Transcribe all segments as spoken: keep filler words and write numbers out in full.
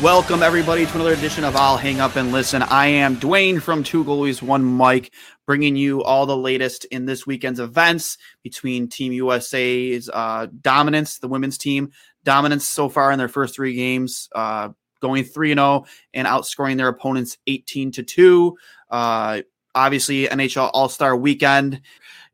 Welcome, everybody, to another edition of I'll Hang Up and Listen. I am Dwayne from Two Goalies, One Mike, bringing you all the latest in this weekend's events between Team U S A's uh, dominance, the women's team dominance so far in their first three games, uh, going three and oh and outscoring their opponents eighteen to two. Uh, obviously, N H L All-Star Weekend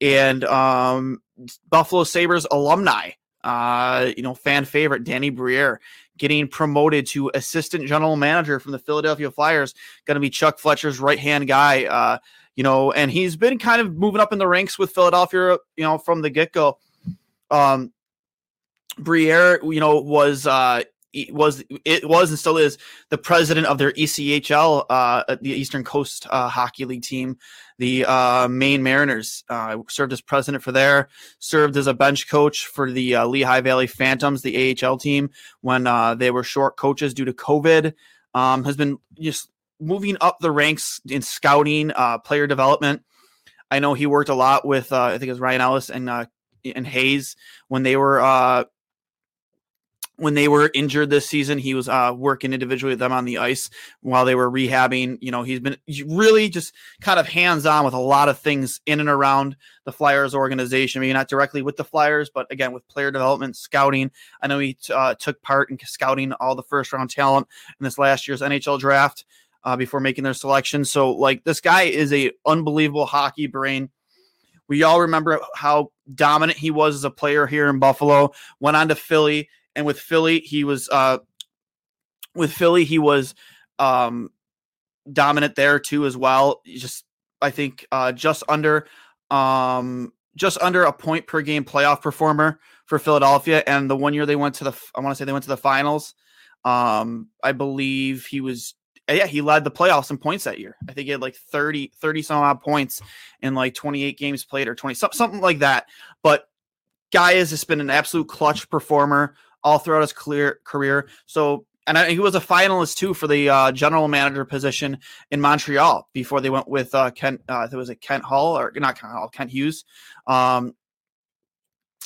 and um, Buffalo Sabres alumni, uh, you know, fan favorite Danny Briere, getting promoted to assistant general manager from the Philadelphia Flyers, going to be Chuck Fletcher's right-hand guy, uh, you know, and he's been kind of moving up in the ranks with Philadelphia, you know, from the get-go. Um, Briere, you know, was uh, was it was and still is the president of their E C H L, uh, the Eastern Coast uh, Hockey League team, the uh, Maine Mariners. Uh, served as president for there, served as a bench coach for the uh, Lehigh Valley Phantoms, the A H L team, when uh, they were short coaches due to COVID. Um, has been just moving up the ranks in scouting, uh, player development. I know he worked a lot with, uh, I think it was Ryan Ellis and uh, and Hayes when they were uh, when they were injured this season. He was uh, working individually with them on the ice while they were rehabbing. You know, he's been really just kind of hands-on with a lot of things in and around the Flyers organization. Maybe not directly with the Flyers, but again, with player development, scouting. I know he uh, took part in scouting all the first-round talent in this last year's N H L draft uh, before making their selection. So, like, this guy is an unbelievable hockey brain. We all remember how dominant he was as a player here in Buffalo, went on to Philly, and with Philly, he was uh, with Philly, he was um, dominant there too as well. Just I think uh, just under um, just under a point per game playoff performer for Philadelphia. And the one year they went to the I want to say they went to the finals. Um, I believe he was yeah he led the playoffs in points that year. I think he had like thirty, thirty some odd points in like twenty-eight games played or twenty something like that. But guy has just been an absolute clutch performer all throughout his clear career. So, and I, he was a finalist too for the uh, general manager position in Montreal before they went with uh, Kent. Uh, there was a Kent Hall or not Kent Hall, Kent Hughes. Um,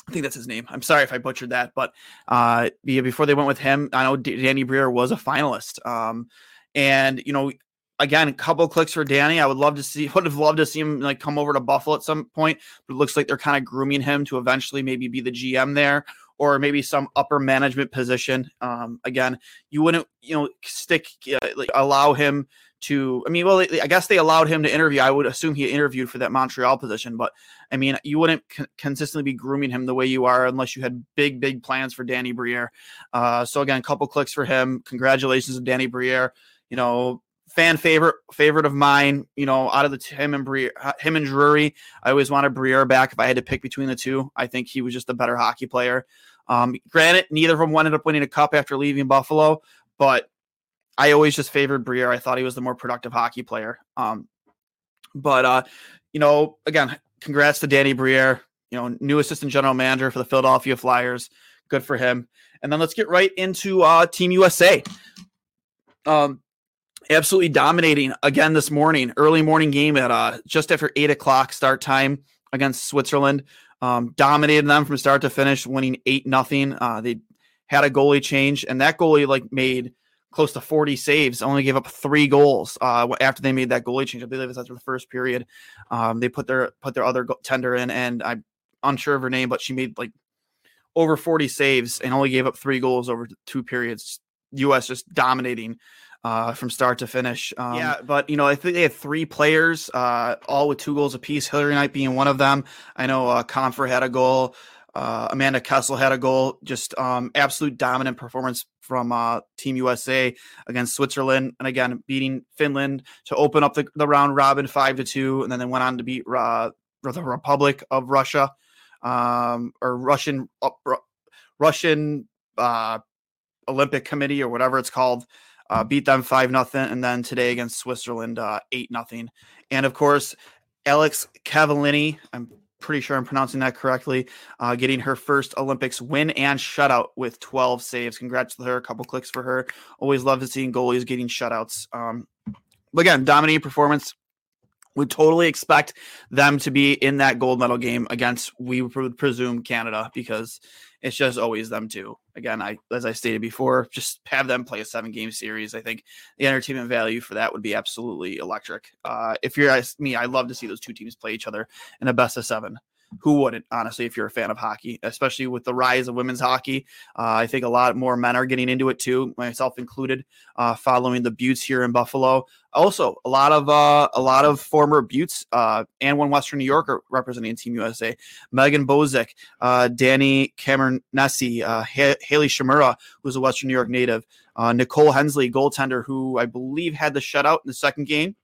I think that's his name. I'm sorry if I butchered that, but uh, yeah, before they went with him, I know D- Danny Briere was a finalist. Um, and you know, again, a couple of clicks for Danny. I would love to see, would have loved to see him like come over to Buffalo at some point, but it looks like they're kind of grooming him to eventually maybe be the G M there, or maybe some upper management position. Um, again, you wouldn't, you know, stick, uh, like allow him to, I mean, well, I guess they allowed him to interview. I would assume he interviewed for that Montreal position, but I mean, you wouldn't con- consistently be grooming him the way you are unless you had big, big plans for Danny Briere. Uh, so again, a couple clicks for him. Congratulations to Danny Briere, you know, fan favorite, favorite of mine, you know, out of the t- him and Briere, him and Drury. I always wanted Briere back. If I had to pick between the two, I think he was just a better hockey player. Um, granted, neither of them ended up winning a cup after leaving Buffalo, but I always just favored Briere. I thought he was the more productive hockey player. Um, but, uh, you know, again, congrats to Danny Briere, you know, new assistant general manager for the Philadelphia Flyers. Good for him. And then let's get right into uh, Team U S A. Um, absolutely dominating again this morning, early morning game at uh, just after eight o'clock start time against Switzerland. Um, dominated them from start to finish, winning eight nothing. Uh, they had a goalie change, and that goalie like made close to forty saves. Only gave up three goals uh, after they made that goalie change. I believe it's after the first period. Um, they put their put their other tender in, and I'm unsure of her name, but she made like over forty saves and only gave up three goals over two periods. U S just dominating uh, from start to finish. Um, yeah, but you know, I think they had three players, uh, all with two goals apiece. Hillary Knight being one of them. I know uh, Comfer had a goal. Uh, Amanda Kessel had a goal. Just um, absolute dominant performance from uh, Team U S A against Switzerland, and again beating Finland to open up the, the round robin five to two, and then they went on to beat uh, the Republic of Russia, um, or Russian uh, Russian uh, Olympic Committee or whatever it's called. Uh, beat them five nothing, and then today against Switzerland uh, eight nothing, and of course Alex Cavallini. I'm pretty sure I'm pronouncing that correctly, uh, getting her first Olympics win and shutout with twelve saves. Congrats to her. A couple clicks for her. Always love to see goalies getting shutouts. Um, but again, dominating performance. Would totally expect them to be in that gold medal game against, we would presume, Canada, because it's just always them two. Again, I, as I stated before, just have them play a seven-game series. I think the entertainment value for that would be absolutely electric. Uh, if you're as me, I love to see those two teams play each other in a best of seven. Who wouldn't, honestly, if you're a fan of hockey, especially with the rise of women's hockey? Uh, I think a lot more men are getting into it too, myself included, uh, following the Beauts here in Buffalo. Also, a lot of uh, a lot of former Beauts uh, and one Western New Yorker representing Team U S A. Megan Bozick, uh, Danny Cameron-Nessie, uh, ha- Haley Shimura, who's a Western New York native, uh, Nicole Hensley, goaltender, who I believe had the shutout in the second game.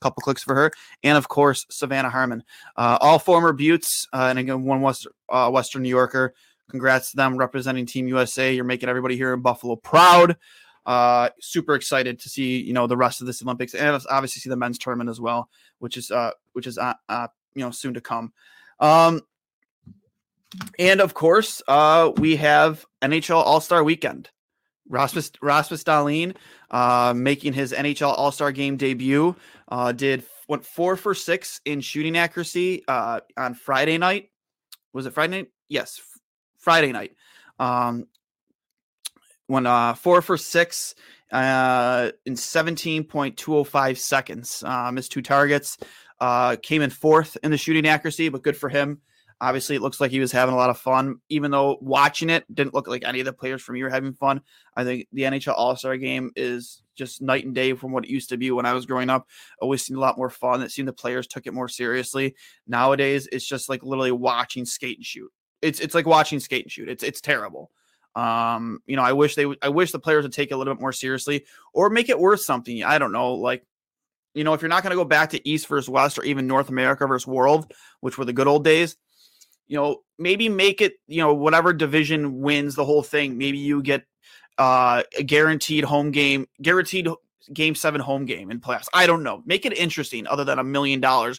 Couple clicks for her, and of course Savannah Harmon, uh, all former Beauts, uh, and again one West, uh, Western New Yorker. Congrats to them representing Team U S A. You're making everybody here in Buffalo proud. Uh, super excited to see you know the rest of this Olympics, and obviously see the men's tournament as well, which is uh, which is uh, uh, you know soon to come. Um, and of course uh, we have N H L All-Star Weekend. Rasmus Rasmus Dahlin uh, making his N H L All-Star Game debut. Uh, did went four for six in shooting accuracy uh, on Friday night. Was it Friday night? Yes, f- Friday night. Um, went uh, four for six uh, in seventeen point two oh five seconds. Uh, missed two targets. Uh, came in fourth in the shooting accuracy, but good for him. Obviously, it looks like he was having a lot of fun, even though watching it didn't look like any of the players from you were having fun. I think the N H L All-Star Game is just night and day from what it used to be when I was growing up. Always seemed a lot more fun. It seemed the players took it more seriously. Nowadays, it's just like literally watching skate and shoot. It's it's like watching skate and shoot. It's it's terrible. Um, you know, I wish they w- I wish the players would take it a little bit more seriously or make it worth something. I don't know, like. You know, if you're not going to go back to East versus West or even North America versus World, which were the good old days, you know, maybe make it, you know, whatever division wins the whole thing. Maybe you get uh, a guaranteed home game, guaranteed game seven home game in playoffs. I don't know. Make it interesting other than a million dollars,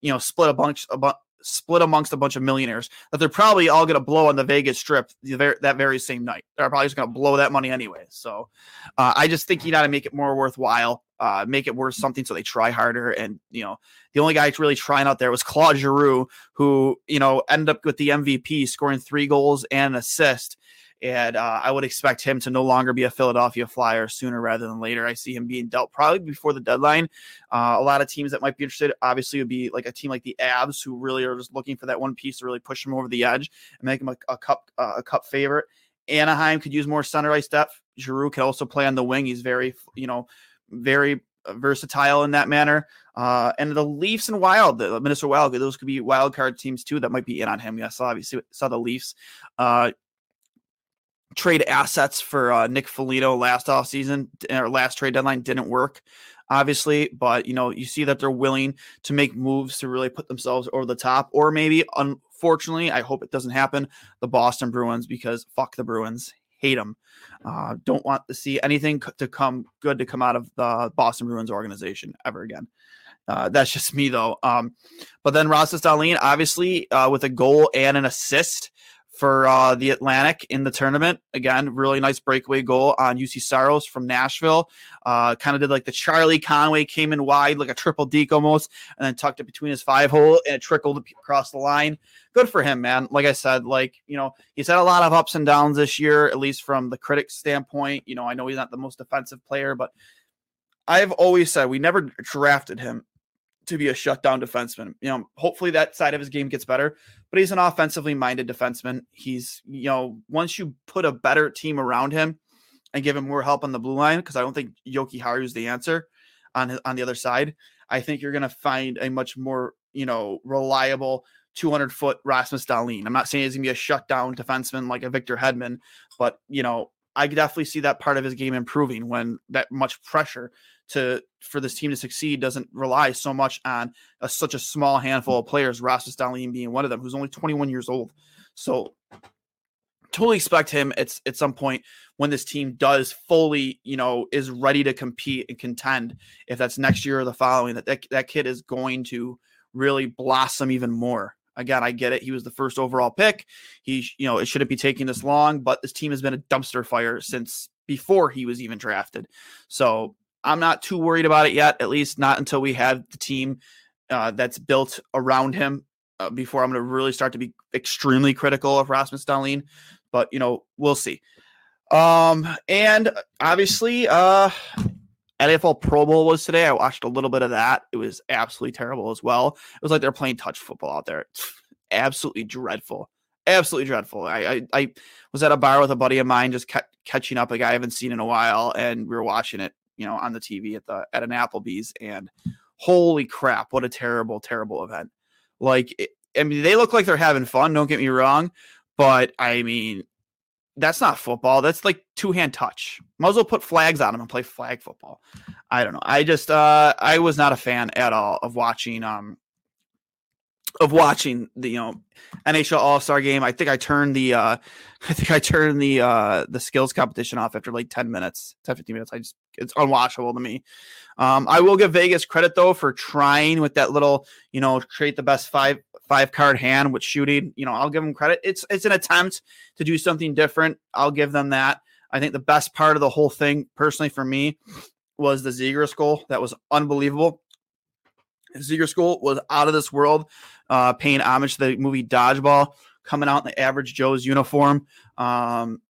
you know, split a bunch of bu- split amongst a bunch of millionaires that they're probably all going to blow on the Vegas Strip the ver- that very same night. They're probably just going to blow that money anyway. So uh, I just think you got to make it more worthwhile. Uh, make it worth something so they try harder. And, you know, the only guy really trying out there was Claude Giroux, who, you know, ended up with the M V P, scoring three goals and an assist. And uh, I would expect him to no longer be a Philadelphia Flyer sooner rather than later. I see him being dealt probably before the deadline. Uh, a lot of teams that might be interested, obviously, would be like a team like the Avs, who really are just looking for that one piece to really push him over the edge and make him a, a cup uh, a cup favorite. Anaheim could use more center ice depth. Giroux can also play on the wing. He's very, you know, very versatile in that manner. Uh, and the Leafs and Wild, the Minnesota Wild, those could be wild card teams too that might be in on him. Yes, obviously saw the Leafs uh, trade assets for uh, Nick Foligno last offseason, or last trade deadline didn't work, obviously. But you know, you see that they're willing to make moves to really put themselves over the top, or maybe, unfortunately, I hope it doesn't happen, the Boston Bruins, because fuck the Bruins. Hate them. Uh, don't want to see anything to come good to come out of the Boston Bruins organization ever again. Uh, that's just me though. Um, but then Rasmus Dahlin, obviously uh, with a goal and an assist for uh, the Atlantic in the tournament. Again, really nice breakaway goal on U C Saros from Nashville. Uh, kind of did like the Charlie Conway, came in wide, like a triple deke almost, and then tucked it between his five hole, and it trickled across the line. Good for him, man. Like I said, like, you know, he's had a lot of ups and downs this year, at least from the critics' standpoint. You know, I know he's not the most defensive player, but I've always said we never drafted him to be a shutdown defenseman. You know, hopefully that side of his game gets better, but he's an offensively minded defenseman. He's, you know, once you put a better team around him and give him more help on the blue line, because I don't think Yoki Haru is the answer on his, on the other side. I think you're going to find a much more, you know, reliable two hundred foot Rasmus Dahlin. I'm not saying he's going to be a shutdown defenseman like a Victor Hedman, but, you know, I definitely see that part of his game improving when that much pressure to for this team to succeed doesn't rely so much on a, such a small handful of players, Rasmus Dahlin being one of them, who's only twenty-one years old. So totally expect him at, at some point when this team does fully, you know, is ready to compete and contend, if that's next year or the following, that that, that kid is going to really blossom even more. Again, I get it. He was the first overall pick. He, you know, it shouldn't be taking this long, but this team has been a dumpster fire since before he was even drafted. So I'm not too worried about it yet, at least not until we have the team uh, that's built around him uh, before I'm going to really start to be extremely critical of Rasmus Dahlin. But, you know, we'll see. Um, and obviously, uh, N F L Pro Bowl was today. I watched a little bit of that. It was absolutely terrible as well. It was like they're playing touch football out there. It's absolutely dreadful. Absolutely dreadful. I, I I was at a bar with a buddy of mine, just kept catching up a guy I haven't seen in a while, and we were watching it, you know, on the T V at the at an Applebee's. And holy crap, what a terrible, terrible event! Like, it, I mean, they look like they're having fun. Don't get me wrong, but I mean, that's not football. That's like two hand touch. Might as well put flags on them and play flag football. I don't know. I just, uh, I was not a fan at all of watching, um, of watching the, you know, N H L All-Star Game. I think I turned the, uh, I think I turned the, uh, the skills competition off after like ten minutes, ten, fifteen minutes. I just, it's unwatchable to me. Um, I will give Vegas credit though for trying with that little, you know, create the best five, five card hand with shooting. You know, I'll give them credit. It's it's an attempt to do something different. I'll give them that. I think the best part of the whole thing, personally for me, was the Zegras goal. That was unbelievable. Zegras goal was out of this world, uh, paying homage to the movie Dodgeball, coming out in the average Joe's uniform. Um,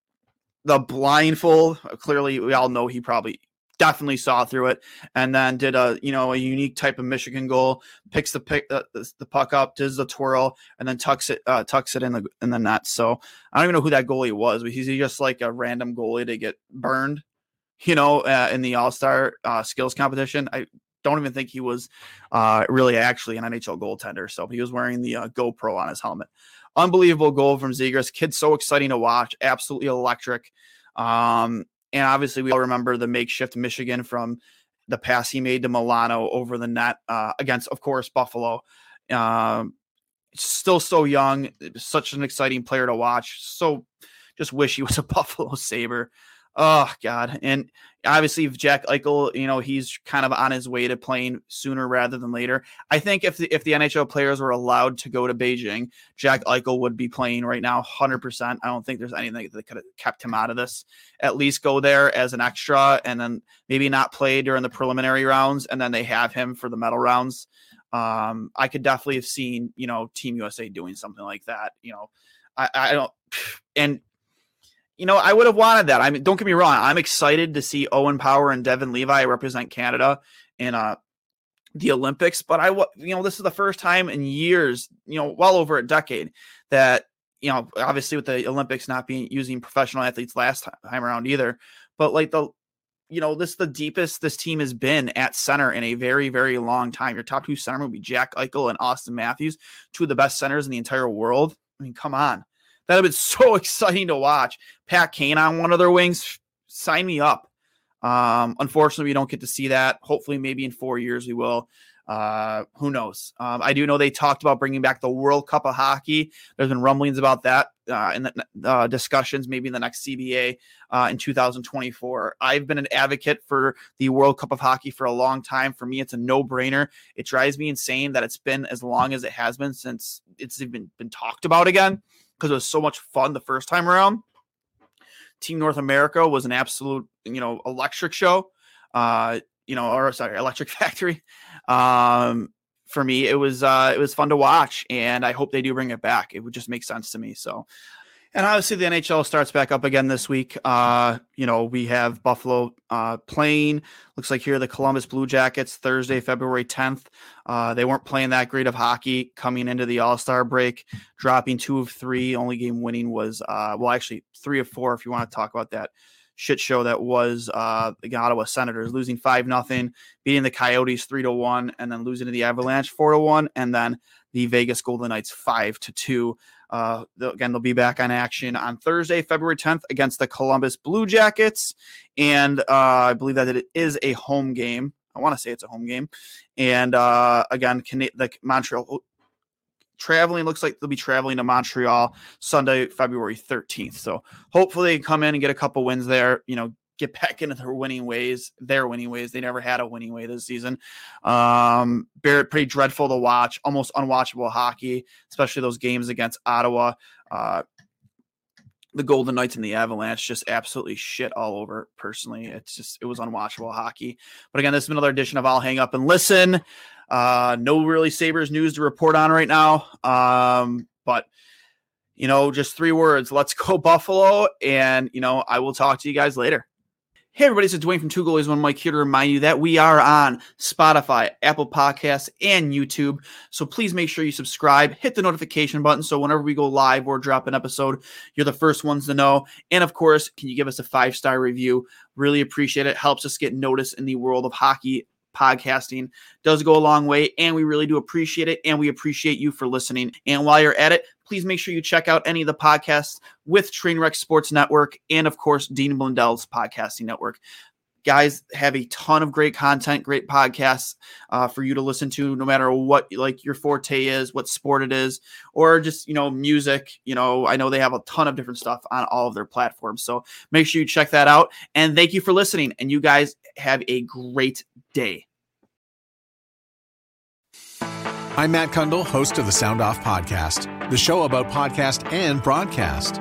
the blindfold, clearly we all know he probably definitely saw through it, and then did a, you know, a unique type of Michigan goal, picks the pick, uh, the puck up, does the twirl, and then tucks it, uh, tucks it in the, in the net. So I don't even know who that goalie was, but he's just like a random goalie to get burned, you know, uh, in the All-Star uh, skills competition. I don't even think he was uh, really actually an N H L goaltender. So he was wearing the uh, GoPro on his helmet. Unbelievable goal from Zegras. Kid's so exciting to watch. Absolutely electric. Um, And obviously, we all remember the makeshift Michigan from the pass he made to Milano over the net uh, against, of course, Buffalo. Um, still so young, such an exciting player to watch. So just wish he was a Buffalo Sabre. Oh, God. And obviously, Jack Eichel, you know, he's kind of on his way to playing sooner rather than later. I think if the, if the N H L players were allowed to go to Beijing, Jack Eichel would be playing right now one hundred percent. I don't think there's anything that could have kept him out of this. At least go there as an extra and then maybe not play during the preliminary rounds, and then they have him for the medal rounds. Um, I could definitely have seen, you know, Team U S A doing something like that. You know, I, I don't – and – You know, I would have wanted that. I mean, don't get me wrong. I'm excited to see Owen Power and Devin Levi represent Canada in uh, the Olympics. But, I, you know, this is the first time in years, you know, well over a decade that, you know, obviously with the Olympics not being using professional athletes last time around either. But like the, you know, this is the deepest this team has been at center in a very, very long time. Your top two center would be Jack Eichel and Austin Matthews, two of the best centers in the entire world. I mean, come on. That would have been so exciting to watch. Pat Kane on one of their wings. Sign me up. Um, unfortunately, we don't get to see that. Hopefully, maybe in four years we will. Uh, who knows? Um, I do know they talked about bringing back the World Cup of Hockey. There's been rumblings about that uh, in the uh, discussions, maybe in the next C B A uh, in two thousand twenty-four. I've been an advocate for the World Cup of Hockey for a long time. For me, it's a no-brainer. It drives me insane that it's been as long as it has been since it's even been talked about again. because it was so much fun the first time around. Team North America was an absolute, you know, electric show, uh, you know, or sorry, electric factory. Um, for me, it was, uh, it was fun to watch, and I hope they do bring it back. It would just make sense to me. So, and obviously the N H L starts back up again this week. Uh, you know, we have Buffalo, uh, playing, looks like here, the Columbus Blue Jackets Thursday, February tenth. Uh, they weren't playing that great of hockey coming into the All-Star break, dropping two of three. Only game winning was, uh, well, actually three of four, if you want to talk about that shit show that was uh, the Ottawa Senators, losing five nothing, beating the Coyotes three to one, and then losing to the Avalanche four to one, and then the Vegas Golden Knights five to two. Uh, again, they'll be back on action on Thursday, February tenth, against the Columbus Blue Jackets, and uh, I believe that it is a home game. I want to say it's a home game. And uh, again, Can- the Montreal traveling, looks like they'll be traveling to Montreal Sunday, February thirteenth. So hopefully they can come in and get a couple wins there, you know, get back into their winning ways, their winning ways. They never had a winning way this season. Um, pretty dreadful to watch, almost unwatchable hockey, especially those games against Ottawa. Uh, the Golden Knights and the Avalanche, just absolutely shit all over, personally. It's just, it was unwatchable hockey. But again, this has been another edition of I'll Hang Up and Listen. Uh, no really Sabres news to report on right now. Um, but you know, just three words, let's go Buffalo. And, you know, I will talk to you guys later. Hey everybody, it's Dwayne from Two Goalies, One Mike here to remind you that we are on Spotify, Apple Podcasts, and YouTube. So please make sure you subscribe, hit the notification button, so whenever we go live or drop an episode, you're the first ones to know. And of course, can you give us a five-star review? Really appreciate it. Helps us get noticed in the world of hockey. Podcasting does go a long way, and we really do appreciate it, and we appreciate you for listening. And while you're at it, please make sure you check out any of the podcasts with Trainwreck Sports Network and, of course, Dean Blundell's Podcasting Network. Guys have a ton of great content, great podcasts uh, for you to listen to, no matter what like your forte is, what sport it is, or just, you know, music. You know, I know they have a ton of different stuff on all of their platforms. So make sure you check that out. And thank you for listening. And you guys have a great day. I'm Matt Kundle, host of the Sound Off Podcast, the show about podcast and broadcast.